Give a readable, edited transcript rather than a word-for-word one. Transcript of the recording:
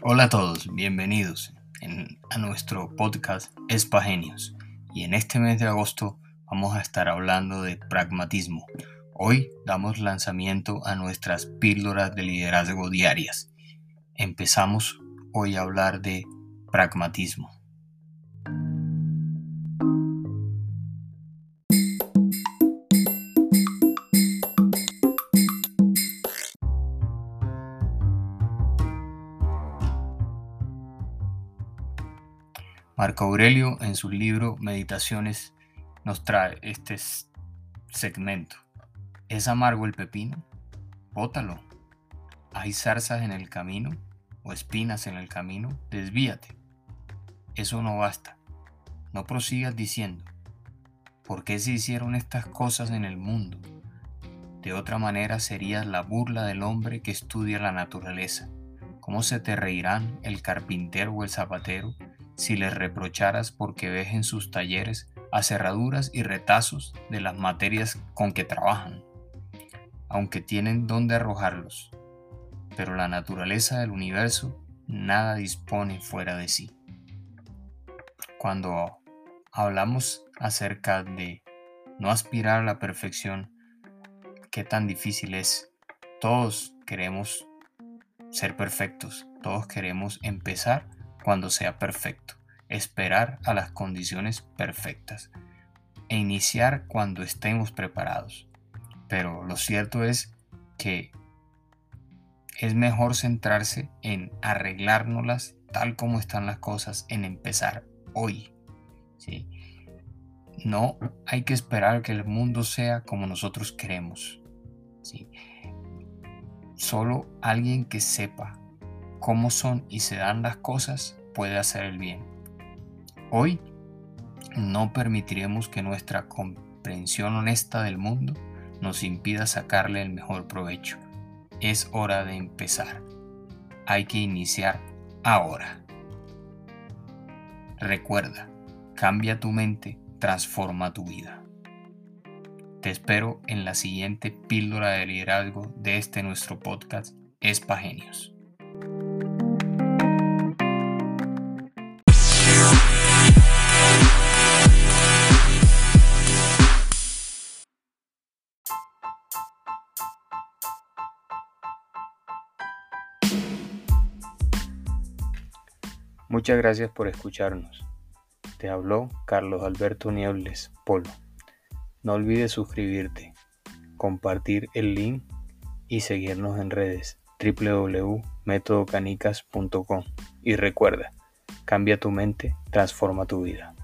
Hola a todos, bienvenidos a nuestro podcast EspaGenios, y en este mes de agosto vamos a estar hablando de pragmatismo. Hoy damos lanzamiento a nuestras píldoras de liderazgo diarias. Empezamos hoy a hablar de pragmatismo. Marco Aurelio, en su libro Meditaciones, nos trae este segmento. ¿Es amargo el pepino? Bótalo. ¿Hay zarzas en el camino o espinas en el camino? Desvíate. Eso no basta. No prosigas diciendo: ¿por qué se hicieron estas cosas en el mundo? De otra manera serías la burla del hombre que estudia la naturaleza. ¿Cómo se te reirán el carpintero o el zapatero si les reprocharas porque ves en sus talleres aserraduras y retazos de las materias con que trabajan, aunque tienen dónde arrojarlos? Pero la naturaleza del universo nada dispone fuera de sí. Cuando hablamos acerca de no aspirar a la perfección, ¿qué tan difícil es? Todos queremos ser perfectos, todos queremos empezar cuando sea perfecto, esperar a las condiciones perfectas e iniciar cuando estemos preparados. Pero lo cierto es que es mejor centrarse en arreglárnoslas tal como están las cosas, en empezar hoy, ¿sí? No hay que esperar que el mundo sea como nosotros queremos, ¿sí? Solo alguien que sepa cómo son y se dan las cosas puede hacer el bien. Hoy no permitiremos que nuestra comprensión honesta del mundo nos impida sacarle el mejor provecho. Es hora de empezar. Hay que iniciar ahora. Recuerda, cambia tu mente, transforma tu vida. Te espero en la siguiente píldora de liderazgo de este nuestro podcast EspaGenios. Muchas gracias por escucharnos. Te habló Carlos Alberto Niebles Polo. No olvides suscribirte, compartir el link y seguirnos en redes www.metodocanicas.com. Y recuerda, cambia tu mente, transforma tu vida.